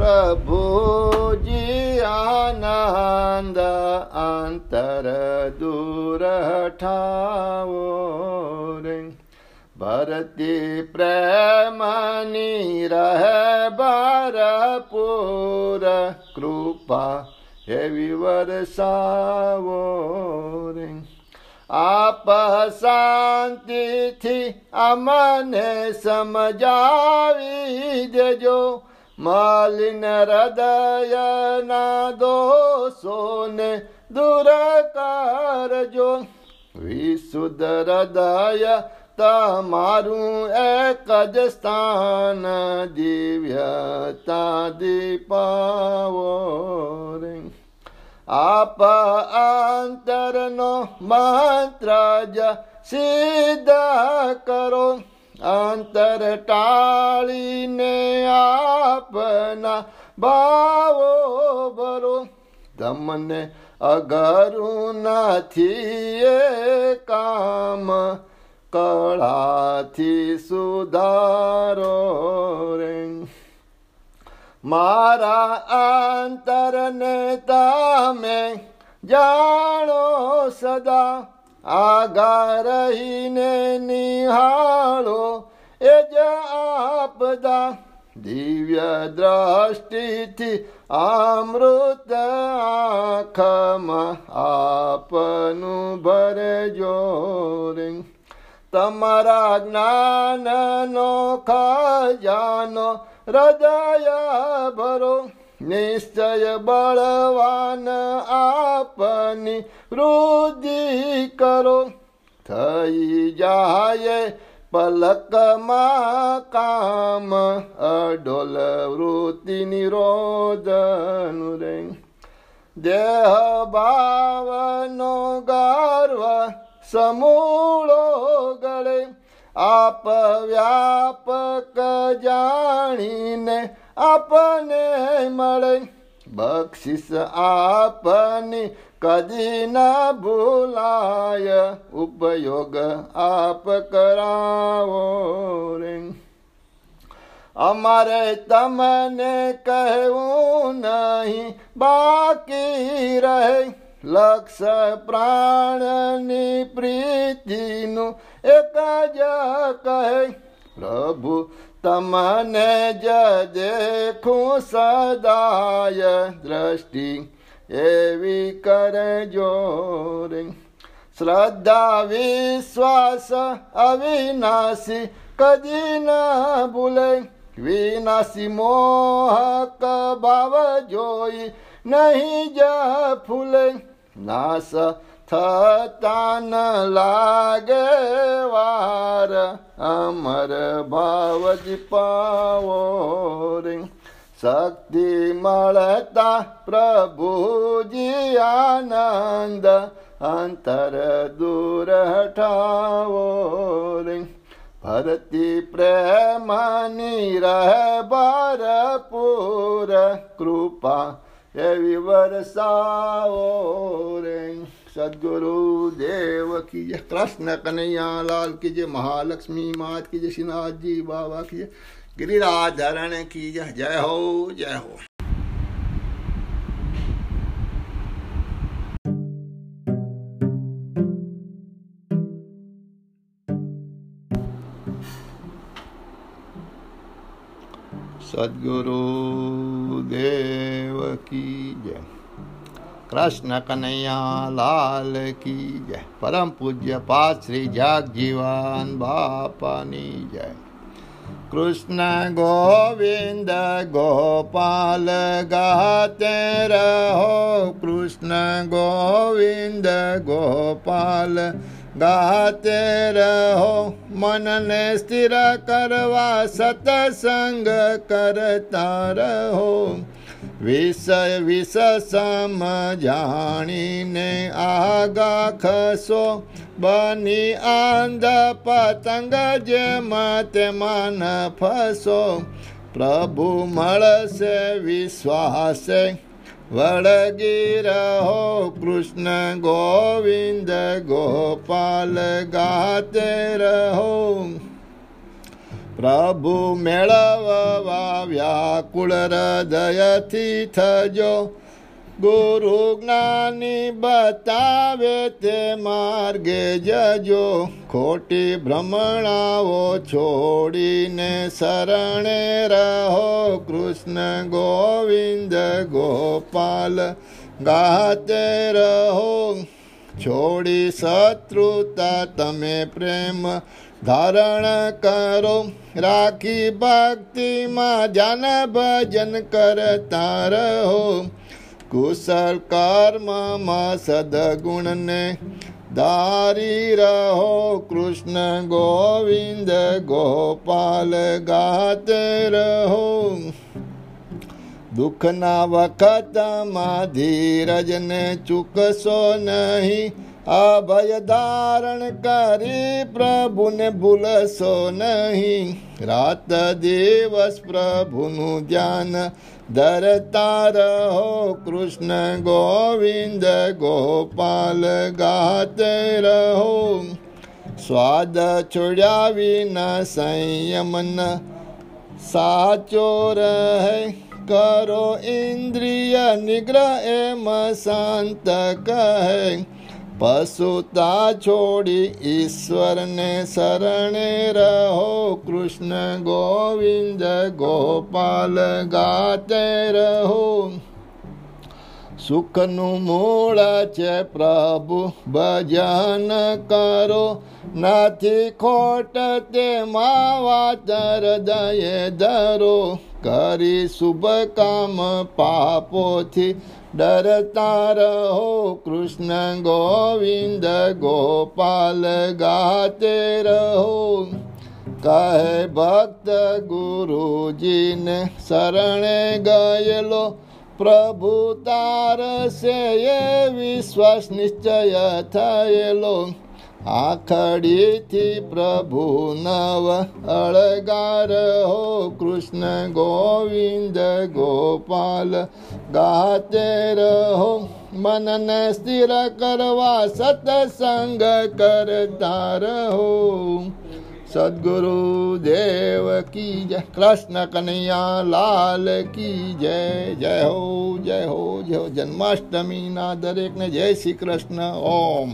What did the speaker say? प्रभुजी आनंद अंतर दूर ठाओ रे, भरती प्रेमनी रह बार पूर, कृपा हे विवरसाओ रे। आप शांति थी अमने समझावी देजो, मालिन हृदय ना दोषों ने दूर करजो। विशुद्ध हृदय तमारूं एक स्थान, दिव्यता दीपाओ रे। आप अंतरनो मंत्र ज सिद्ध करो, अंतर टाली ने आपना भावो भरो। तमने अगरू ना थी ये काम, कला थी सुधारो रे। मारा अंतर नेता में जानो सदा, आगा रहीने निहालो एज आपदा। दिव्य दृष्टि थी अमृत आँखमा, आपनु भरजो रे। तमारा ज्ञान नो खजानो हृदय भरो, निश्चय बलवान आपनी रुद्धि करो। थई जाए पलक मां काम, अडोल वृत्ति निरोधन रे। देह भावनो गर्व समूलो गळे, आप व्यापक जाणीने आपने मळे। बक्षिस आपनी कदी न भूलाय, उपयोग आप कराओ रे। अमरे तमने कहूं नहीं बाकी रहे, लक्ष्य प्राणनी प्रीतिनु एक ज कहे। प्रभु तमने ज देखूं सदाय, दृष्टि एवी करजो रे। श्रद्धा विश्वास अविनाशी कदी न भूले, विनाशी मोहक भाव जोई नहीं जा फूले। नाश थतान लागे वार, अमर भाव जी पाओ रे। शक्ति मलता प्रभुजी आनंद अंतर दूर हटाओ रे। भरती प्रेमनी रह बार पूर, कृपा हे विवरसाओ रे। सद्गुरुदेव की जय। कृष्ण कन्हैया लाल की जय। महालक्ष्मी मात की जय। श्रीनाथ जी बाबा की जय। गिरिराज हरण की जय। जय हो, जय हो। सद्गुरु देव की जय। कृष्ण कन्हैया लाल की जय। परम पूज्य पाद श्री जगजीवन बापानी जय। कृष्ण गोविंद गोपाल गाते रहो, कृष्ण गोविंद गोपाल गाते रहो। मन ने स्थिर करवा सत्संग करता रहो, विषय विषय समझानी ने आगा खसो। बनी आंध पतंग जे मत मन फसो, प्रभु मळसे विश्वासे वळगी रहो। कृष्ण गोविंद गोपाल गाते रहो, પ્રભુ મેળવવા વ્યાકુળ હૃદયથી થજો, ગુરુ જ્ઞાની બતાવે તે માર્ગે જજો, ખોટી ભ્રમણાઓ છોડીને શરણે રહો, કૃષ્ણ ગોવિંદ ગોપાલ ગાતે રહો, છોડી શત્રુતા તમે પ્રેમ ધારણ કરો, રાખી ભક્તિમાં ધ્યાન ભજન કરતા રહો, કુશલ કર્મમાં સદગુણને ધારી રહો, કૃષ્ણ ગોવિંદ ગોપાલ ગાતે રહો, દુઃખના વખતમાં ધીરજને ચૂકશો નહીં, અભય ધારણ કરી પ્રભુને ભૂલશો નહીં, રાત દિવસ પ્રભુનું ધ્યાન ધરતા રહો, કૃષ્ણ ગોવિંદ ગોપાલ ગાતે રહો, સ્વાદ છોડ્યા વિના સંયમન સાચો રહે, કરો ઇન્દ્રિય નિગ્રહ એમ શાંત કહે, પશુતા છોડી ઈશ્વરને શરણે રહો, કૃષ્ણ ગોવિંદ ગોપાલ ગાતે રહો, સુખનું મૂળ છે પ્રભુ ભજન કરો, નથી ખોટ તેમાં વાત હૃદયે ધરો, કરી શુભ કામ પાપોથી ડરતા રહો, કૃષ્ણ ગોવિંદ ગોપાલ ગાતે રહો, કહે ભક્ત ગુરુજીને શરણે ગયેલો, પ્રભુ તારસે એ વિશ્વાસ નિશ્ચય થયેલો, આખડીથી પ્રભુ નવ અળગા રહો, કૃષ્ણ ગોવિંદ ગોપાલ ગાતે રહો, મનને સ્થિર કરવા સત્સંગ કરતા રહો, સદગુરુ દેવ કી જય, કૃષ્ણ કનૈયા લાલ કી જય, જય હો જય હો જય હો. જન્માષ્ટમીના દરેકને જય શ્રી કૃષ્ણ. ઓમ